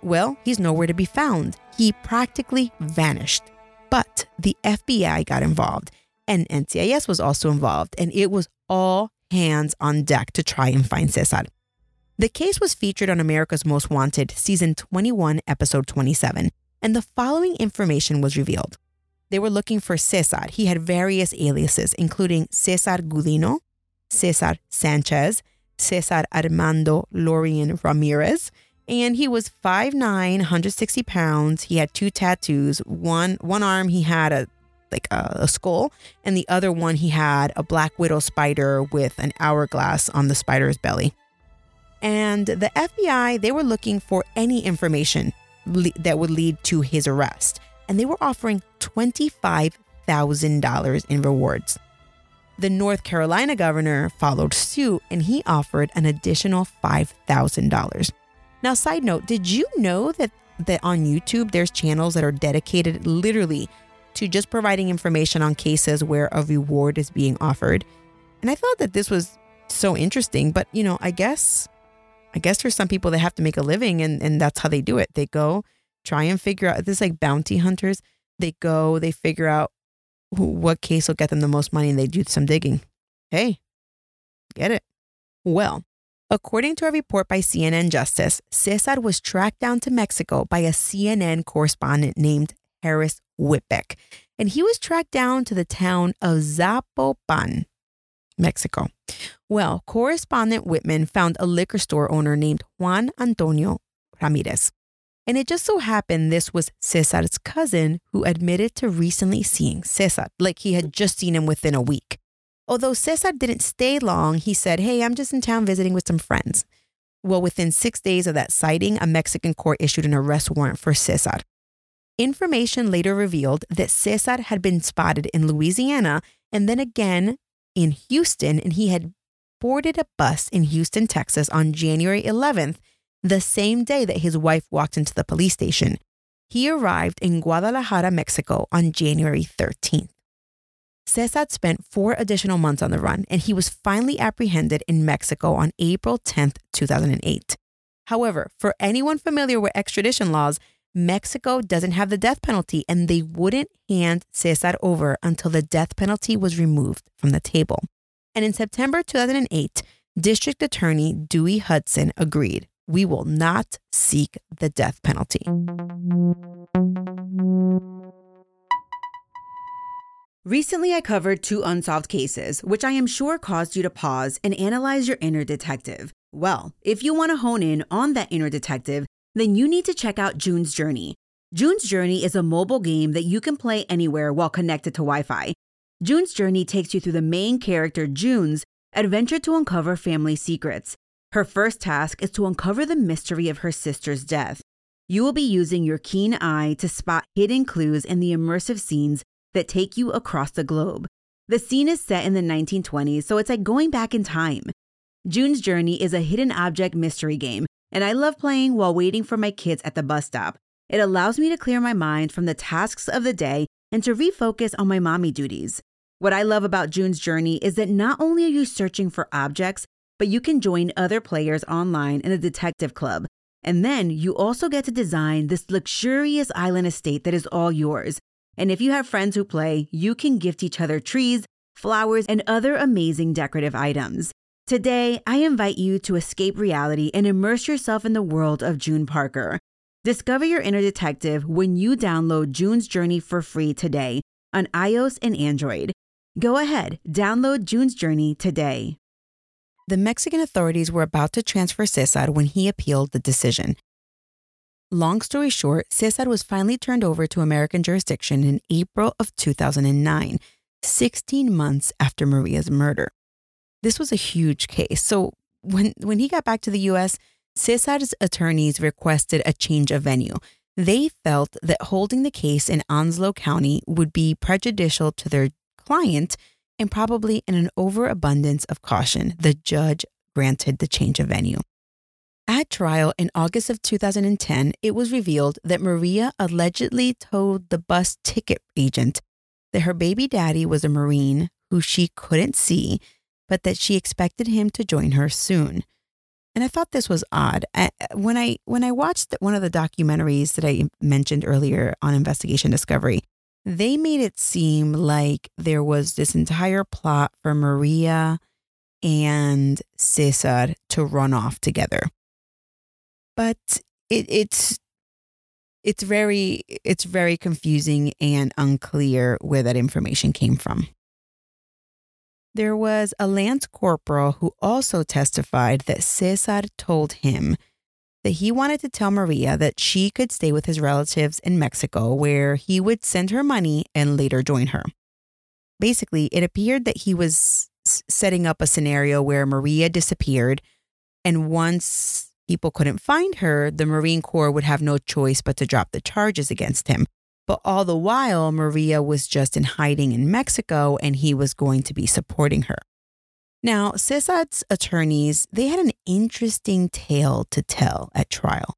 Well, he's nowhere to be found. He practically vanished. But the FBI got involved, and NCIS was also involved, and it was all hands on deck to try and find Cesar. The case was featured on America's Most Wanted, Season 21, Episode 27, and the following information was revealed. They were looking for Cesar. He had various aliases, including Cesar Gulino, Cesar Sanchez, Cesar Armando Laurean Ramirez, and he was 5'9", 160 pounds. He had 2 tattoos. One arm he had a skull, and the other one he had a black widow spider with an hourglass on the spider's belly. And the FBI, they were looking for any information that would lead to his arrest. And they were offering $25,000 in rewards. The North Carolina governor followed suit, and he offered an additional $5,000. Now, side note, did you know that on YouTube, there's channels that are dedicated literally to just providing information on cases where a reward is being offered? And I thought that this was so interesting, but, you know, I guess there's some people that have to make a living, and that's how they do it. They go try and figure out, this is like bounty hunters. They go, they figure out what case will get them the most money, and they do some digging. Hey, get it? Well, according to a report by CNN Justice, Cesar was tracked down to Mexico by a CNN correspondent named Harris Whitbeck, and he was tracked down to the town of Zapopan. Mexico. Well, correspondent Whitman found a liquor store owner named Juan Antonio Ramirez. And it just so happened this was Cesar's cousin who admitted to recently seeing Cesar, like he had just seen him within a week. Although Cesar didn't stay long, he said, "Hey, I'm just in town visiting with some friends." Well, within 6 days of that sighting, a Mexican court issued an arrest warrant for Cesar. Information later revealed that Cesar had been spotted in Louisiana and then again in Houston, and he had boarded a bus in Houston, Texas on January 11th, the same day that his wife walked into the police station. He arrived in Guadalajara, Mexico on January 13th. Cesar spent 4 additional months on the run, and he was finally apprehended in Mexico on April 10th, 2008. However, for anyone familiar with extradition laws, Mexico doesn't have the death penalty, and they wouldn't hand Cesar over until the death penalty was removed from the table. And in September 2008, District Attorney Dewey Hudson agreed, "We will not seek the death penalty." Recently, I covered 2 unsolved cases, which I am sure caused you to pause and analyze your inner detective. Well, if you want to hone in on that inner detective, then you need to check out June's Journey. June's Journey is a mobile game that you can play anywhere while connected to Wi-Fi. June's Journey takes you through the main character June's adventure to uncover family secrets. Her first task is to uncover the mystery of her sister's death. You will be using your keen eye to spot hidden clues in the immersive scenes that take you across the globe. The scene is set in the 1920s, so it's like going back in time. June's Journey is a hidden object mystery game, and I love playing while waiting for my kids at the bus stop. It allows me to clear my mind from the tasks of the day and to refocus on my mommy duties. What I love about June's Journey is that not only are you searching for objects, but you can join other players online in a detective club. And then you also get to design this luxurious island estate that is all yours. And if you have friends who play, you can gift each other trees, flowers, and other amazing decorative items. Today, I invite you to escape reality and immerse yourself in the world of June Parker. Discover your inner detective when you download June's Journey for free today on iOS and Android. Go ahead, download June's Journey today. The Mexican authorities were about to transfer Cesar when he appealed the decision. Long story short, Cesar was finally turned over to American jurisdiction in April of 2009, 16 months after Maria's murder. This was a huge case. So when he got back to the U.S., Cesar's attorneys requested a change of venue. They felt that holding the case in Onslow County would be prejudicial to their client, and probably in an overabundance of caution, the judge granted the change of venue. At trial in August of 2010, it was revealed that Maria allegedly told the bus ticket agent that her baby daddy was a Marine who she couldn't see, but that she expected him to join her soon. And I thought this was odd. When I watched one of the documentaries that I mentioned earlier on Investigation Discovery, they made it seem like there was this entire plot for Maria and Cesar to run off together. But it's very confusing and unclear where that information came from. There was a lance corporal who also testified that Cesar told him that he wanted to tell Maria that she could stay with his relatives in Mexico, where he would send her money and later join her. Basically, it appeared that he was setting up a scenario where Maria disappeared, and once people couldn't find her, the Marine Corps would have no choice but to drop the charges against him. But all the while, Maria was just in hiding in Mexico, and he was going to be supporting her. Now, Cesar's attorneys, they had an interesting tale to tell at trial.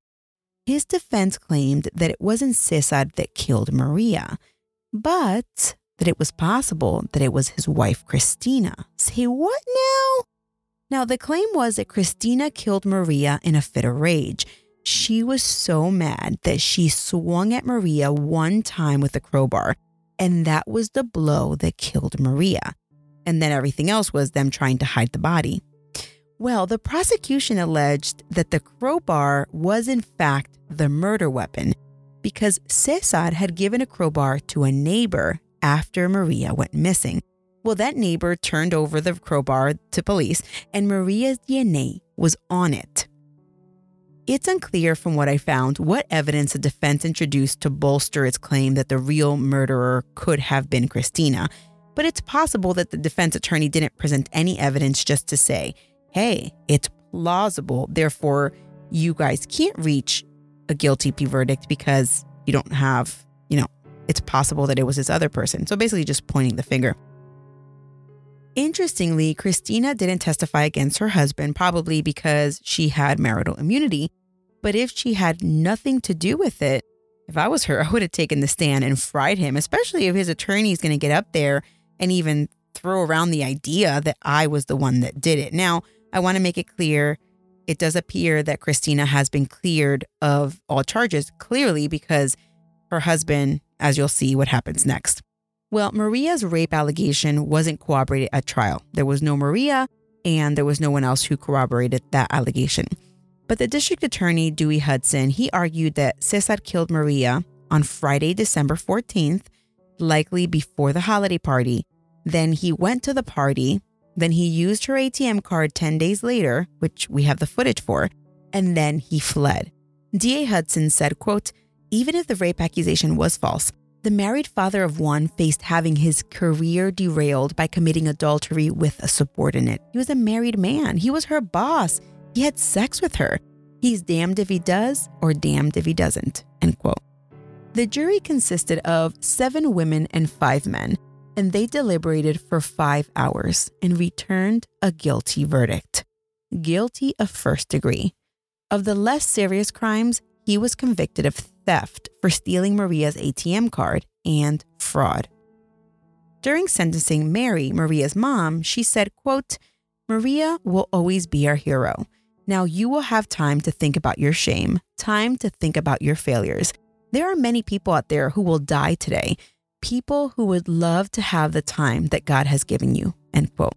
His defense claimed that it wasn't Cesar that killed Maria, but that it was possible that it was his wife, Christina. Say what now? Now, the claim was that Christina killed Maria in a fit of rage. She was so mad that she swung at Maria one time with a crowbar, and that was the blow that killed Maria. And then everything else was them trying to hide the body. Well, the prosecution alleged that the crowbar was in fact the murder weapon because Cesar had given a crowbar to a neighbor after Maria went missing. Well, that neighbor turned over the crowbar to police, and Maria's DNA was on it. It's unclear from what I found what evidence the defense introduced to bolster its claim that the real murderer could have been Christina, but it's possible that the defense attorney didn't present any evidence just to say, hey, it's plausible, therefore you guys can't reach a guilty verdict because you don't have, it's possible that it was this other person. So basically just pointing the finger. Interestingly, Christina didn't testify against her husband, probably because she had marital immunity. But if she had nothing to do with it, if I was her, I would have taken the stand and fried him, especially if his attorney is going to get up there and even throw around the idea that I was the one that did it. Now, I want to make it clear, it does appear that Christina has been cleared of all charges, clearly because her husband, as you'll see what happens next. Well, Maria's rape allegation wasn't corroborated at trial. There was no Maria, and there was no one else who corroborated that allegation. But the district attorney, Dewey Hudson, he argued that Cesar killed Maria on Friday, December 14th, likely before the holiday party. Then he went to the party. Then he used her ATM card 10 days later, which we have the footage for, and then he fled. DA Hudson said, quote, even if the rape accusation was false, the married father of Juan faced having his career derailed by committing adultery with a subordinate. He was a married man. He was her boss. He had sex with her. He's damned if he does or damned if he doesn't, end quote. The jury consisted of 7 women and 5 men, and they deliberated for 5 hours and returned a guilty verdict. Guilty of first degree. Of the less serious crimes, he was convicted of theft for stealing Maria's ATM card and fraud. During sentencing, Mary, Maria's mom, she said, quote, Maria will always be our hero. Now you will have time to think about your shame, time to think about your failures. There are many people out there who will die today, people who would love to have the time that God has given you, end quote.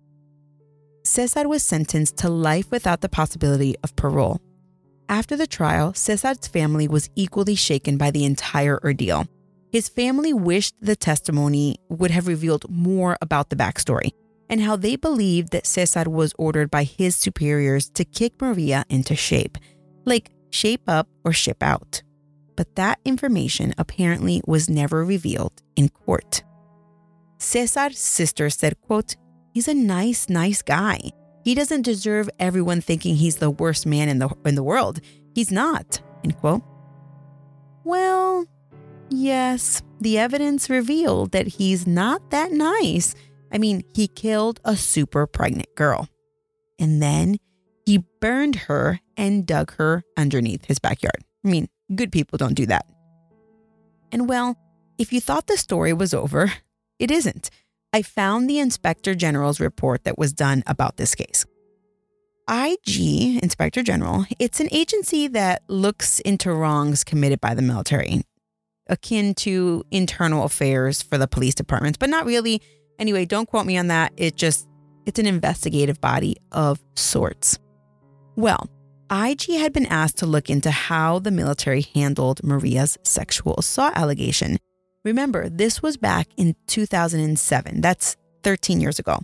Cesar was sentenced to life without the possibility of parole. After the trial, Cesar's family was equally shaken by the entire ordeal. His family wished the testimony would have revealed more about the backstory and how they believed that Cesar was ordered by his superiors to kick Maria into shape, like shape up or ship out. But that information apparently was never revealed in court. Cesar's sister said, quote, he's a nice guy. He doesn't deserve everyone thinking he's the worst man in the world. He's not, end quote. Well, yes, the evidence revealed that he's not that nice. I mean, he killed a super pregnant girl. And then he burned her and dug her underneath his backyard. I mean, good people don't do that. And well, if you thought the story was over, it isn't. I found the Inspector General's report that was done about this case. IG, Inspector General, it's an agency that looks into wrongs committed by the military, akin to internal affairs for the police departments, but not really. Anyway, don't quote me on that. It's an investigative body of sorts. Well, IG had been asked to look into how the military handled Maria's sexual assault allegation. Remember, this was back in 2007. That's 13 years ago.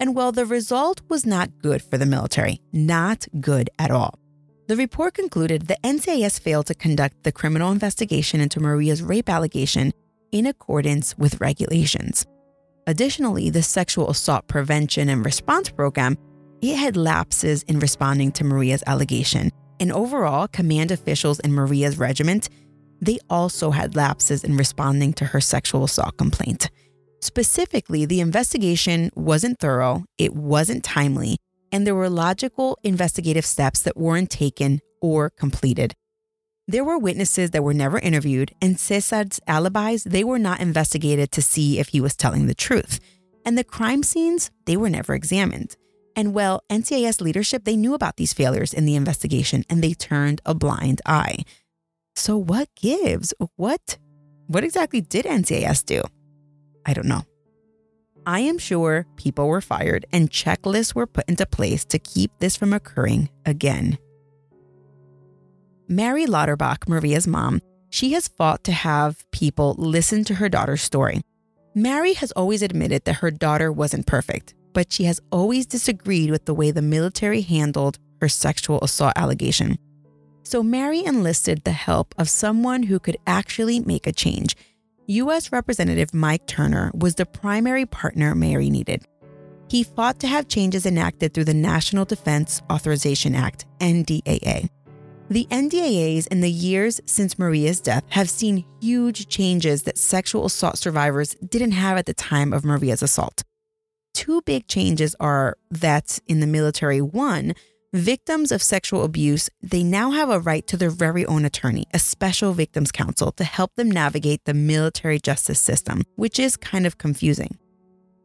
And well, the result was not good for the military. Not good at all. The report concluded the NCIS failed to conduct the criminal investigation into Maria's rape allegation in accordance with regulations. Additionally, the Sexual Assault Prevention and Response Program, it had lapses in responding to Maria's allegation. And overall, command officials in Maria's regiment, they also had lapses in responding to her sexual assault complaint. Specifically, the investigation wasn't thorough, it wasn't timely, and there were logical investigative steps that weren't taken or completed. There were witnesses that were never interviewed, and Cesar's alibis, they were not investigated to see if he was telling the truth. And the crime scenes, they were never examined. And well, NCIS leadership, they knew about these failures in the investigation, and they turned a blind eye. So what gives? What exactly did NCIS do? I don't know. I am sure people were fired and checklists were put into place to keep this from occurring again. Mary Lauterbach, Maria's mom, she has fought to have people listen to her daughter's story. Mary has always admitted that her daughter wasn't perfect, but she has always disagreed with the way the military handled her sexual assault allegation. So Mary enlisted the help of someone who could actually make a change. U.S. Representative Mike Turner was the primary partner Mary needed. He fought to have changes enacted through the National Defense Authorization Act, NDAA. The NDAAs in the years since Maria's death have seen huge changes that sexual assault survivors didn't have at the time of Maria's assault. Two big changes are that in the military, one, victims of sexual abuse, they now have a right to their very own attorney, a special victims counsel, to help them navigate the military justice system, which is kind of confusing.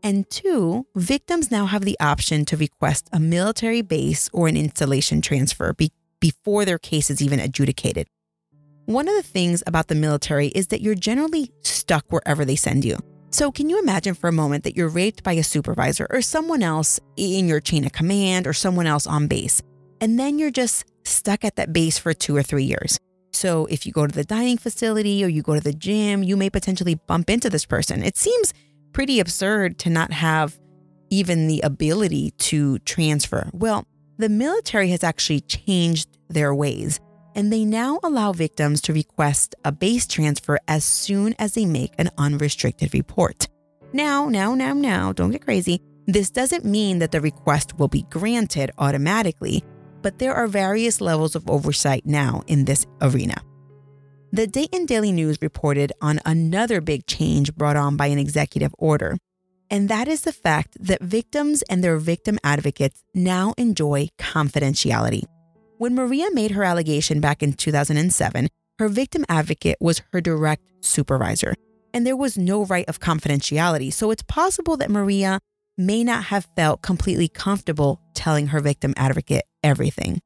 And two, victims now have the option to request a military base or an installation transfer before their case is even adjudicated. One of the things about the military is that you're generally stuck wherever they send you. So can you imagine for a moment that you're raped by a supervisor or someone else in your chain of command or someone else on base, and then you're just stuck at that base for 2 or 3 years? So if you go to the dining facility or you go to the gym, you may potentially bump into this person. It seems pretty absurd to not have even the ability to transfer. Well, the military has actually changed their ways, and they now allow victims to request a base transfer as soon as they make an unrestricted report. Now, don't get crazy. This doesn't mean that the request will be granted automatically, but there are various levels of oversight now in this arena. The Dayton Daily News reported on another big change brought on by an executive order, and that is the fact that victims and their victim advocates now enjoy confidentiality. When Maria made her allegation back in 2007, her victim advocate was her direct supervisor, and there was no right of confidentiality, so it's possible that Maria may not have felt completely comfortable telling her victim advocate everything.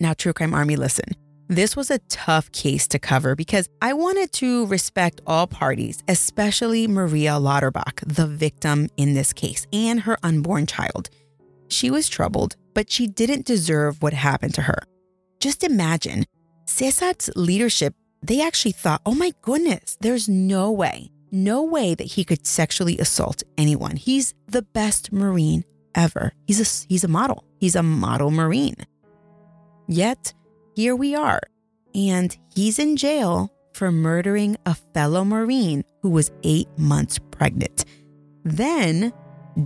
Now, True Crime Army, listen. This was a tough case to cover because I wanted to respect all parties, especially Maria Lauterbach, the victim in this case, and her unborn child. She was troubled, but she didn't deserve what happened to her. Just imagine, Cesar's leadership, they actually thought, oh my goodness, there's no way that he could sexually assault anyone. He's the best Marine ever. He's a model. He's a model Marine. Yet, here we are, and he's in jail for murdering a fellow Marine who was 8 months pregnant, then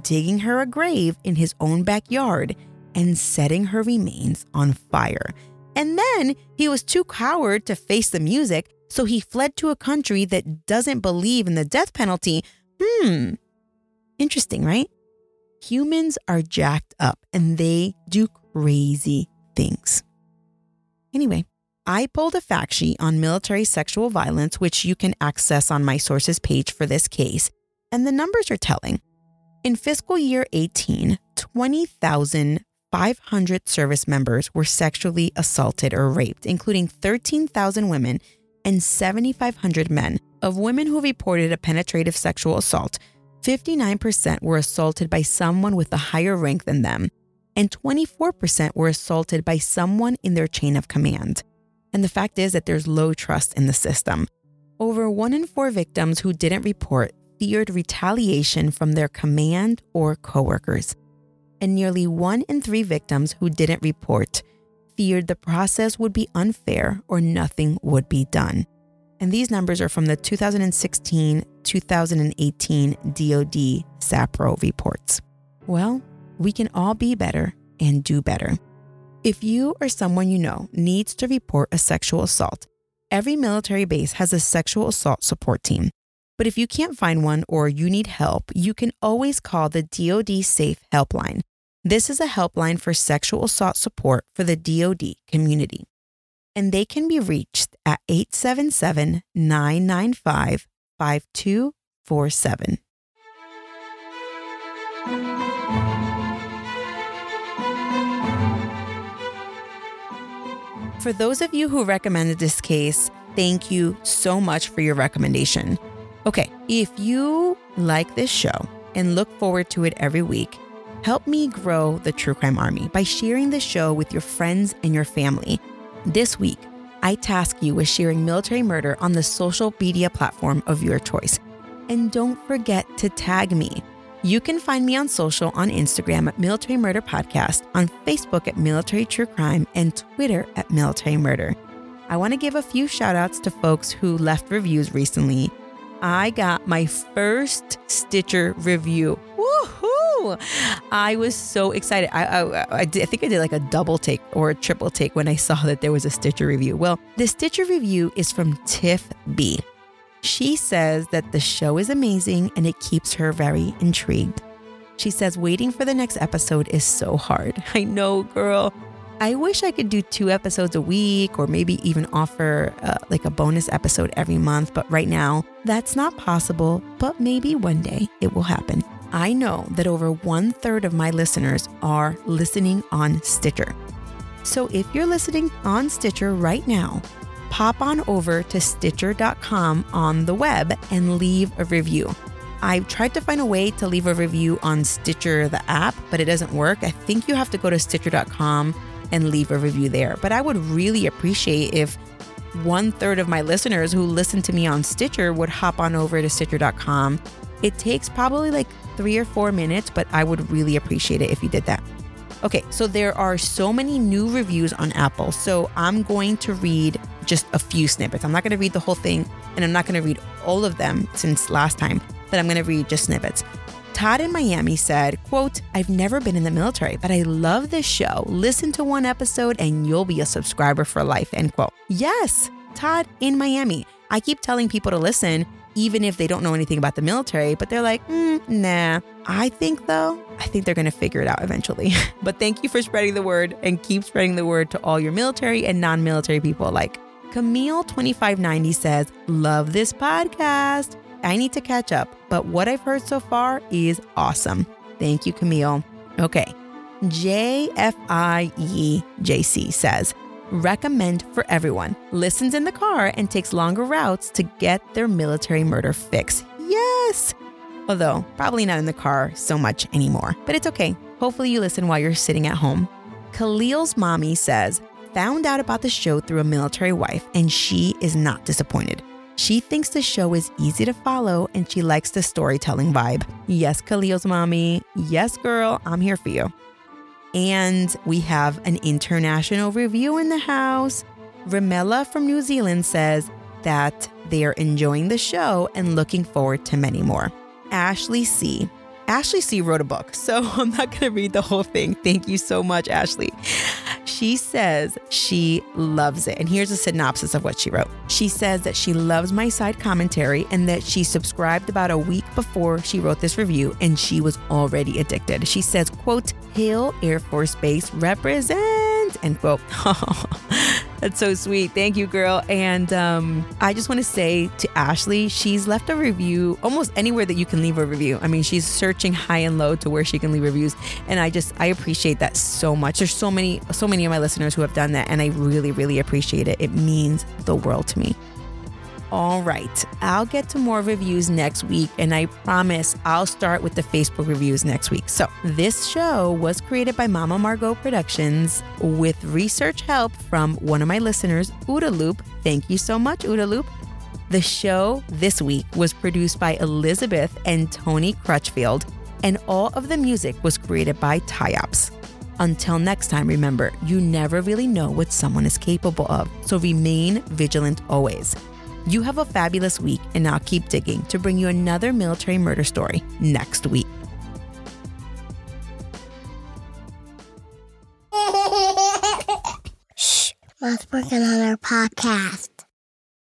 digging her a grave in his own backyard and setting her remains on fire. And then he was too coward to face the music, so he fled to a country that doesn't believe in the death penalty. Interesting, right? Humans are jacked up, and they do crazy things. Anyway, I pulled a fact sheet on military sexual violence, which you can access on my sources page for this case, and the numbers are telling. In fiscal year 18, 20,500 service members were sexually assaulted or raped, including 13,000 women and 7,500 men. Of women who reported a penetrative sexual assault, 59% were assaulted by someone with a higher rank than them, and 24% were assaulted by someone in their chain of command. And the fact is that there's low trust in the system. Over 1 in 4 victims who didn't report feared retaliation from their command or coworkers. And nearly 1 in 3 victims who didn't report feared the process would be unfair or nothing would be done. And these numbers are from the 2016-2018 DoD SAPRO reports. Well, we can all be better and do better. If you or someone you know needs to report a sexual assault, every military base has a sexual assault support team. But if you can't find one or you need help, you can always call the DoD Safe Helpline. This is a helpline for sexual assault support for the DoD community. And they can be reached at 877-995-5247. For those of you who recommended this case, thank you so much for your recommendation. Okay, if you like this show and look forward to it every week, help me grow the True Crime Army by sharing the show with your friends and your family. This week, I task you with sharing military murder on the social media platform of your choice. And don't forget to tag me. You can find me on social on Instagram at Military Murder Podcast, on Facebook at Military True Crime, and Twitter at Military Murder. I want to give a few shout outs to folks who left reviews recently. I got my first Stitcher review. Woohoo! I was so excited. I think I did like a double take or a triple take when I saw that there was a Stitcher review. Well, the Stitcher review is from Tiff B. She says that the show is amazing and it keeps her very intrigued. She says, waiting for the next episode is so hard. I know, girl. I wish I could do 2 episodes a week or maybe even offer like a bonus episode every month. But right now, that's not possible. But maybe one day it will happen. I know that over 1/3 of my listeners are listening on Stitcher. So if you're listening on Stitcher right now, pop on over to Stitcher.com on the web and leave a review. I've tried to find a way to leave a review on Stitcher, the app, but it doesn't work. I think you have to go to Stitcher.com and leave a review there. But I would really appreciate if 1/3 of my listeners who listen to me on Stitcher would hop on over to Stitcher.com. It takes probably like 3 or 4 minutes, but I would really appreciate it if you did that. Okay, so there are so many new reviews on Apple. So I'm going to read just a few snippets. I'm not going to read the whole thing, and I'm not going to read all of them since last time, but I'm going to read just snippets. Todd in Miami said, quote, I've never been in the military, but I love this show. Listen to 1 episode and you'll be a subscriber for life, end quote. Yes, Todd in Miami. I keep telling people to listen, even if they don't know anything about the military, but they're like, nah. I think they're going to figure it out eventually. But thank you for spreading the word, and keep spreading the word to all your military and non-military people alike. Camille 2590 says, love this podcast. I need to catch up, but what I've heard so far is awesome. Thank you, Camille. Okay. JFIEJC says, recommend for everyone. Listens in the car and takes longer routes to get their military murder fix. Yes! Although, probably not in the car so much anymore. But it's okay. Hopefully you listen while you're sitting at home. Khalil's mommy says, found out about the show through a military wife, and she is not disappointed. She thinks the show is easy to follow, and she likes the storytelling vibe. Yes, Khalil's mommy. Yes, girl, I'm here for you. And we have an international review in the house. Ramela from New Zealand says that they are enjoying the show and looking forward to many more. Ashley C. Ashley C. wrote a book, so I'm not going to read the whole thing. Thank you so much, Ashley. She says she loves it. And here's a synopsis of what she wrote. She says that she loves my side commentary and that she subscribed about a week before she wrote this review, and she was already addicted. She says, quote, Hill Air Force Base represent, end quote. That's so sweet. Thank you, girl. And I just want to say to Ashley, she's left a review almost anywhere that you can leave a review. I mean, she's searching high and low to where she can leave reviews. And I appreciate that so much. There's so many of my listeners who have done that. And I really, really appreciate it. It means the world to me. All right. I'll get to more reviews next week, and I promise I'll start with the Facebook reviews next week. So this show was created by Mama Margot Productions with research help from one of my listeners, OODA Loop. Thank you so much, OODA Loop. The show this week was produced by Elizabeth and Tony Crutchfield, and all of the music was created by Tyops. Until next time, remember, you never really know what someone is capable of, so remain vigilant always. You have a fabulous week, and I'll keep digging to bring you another military murder story next week. Shh, let's work another podcast.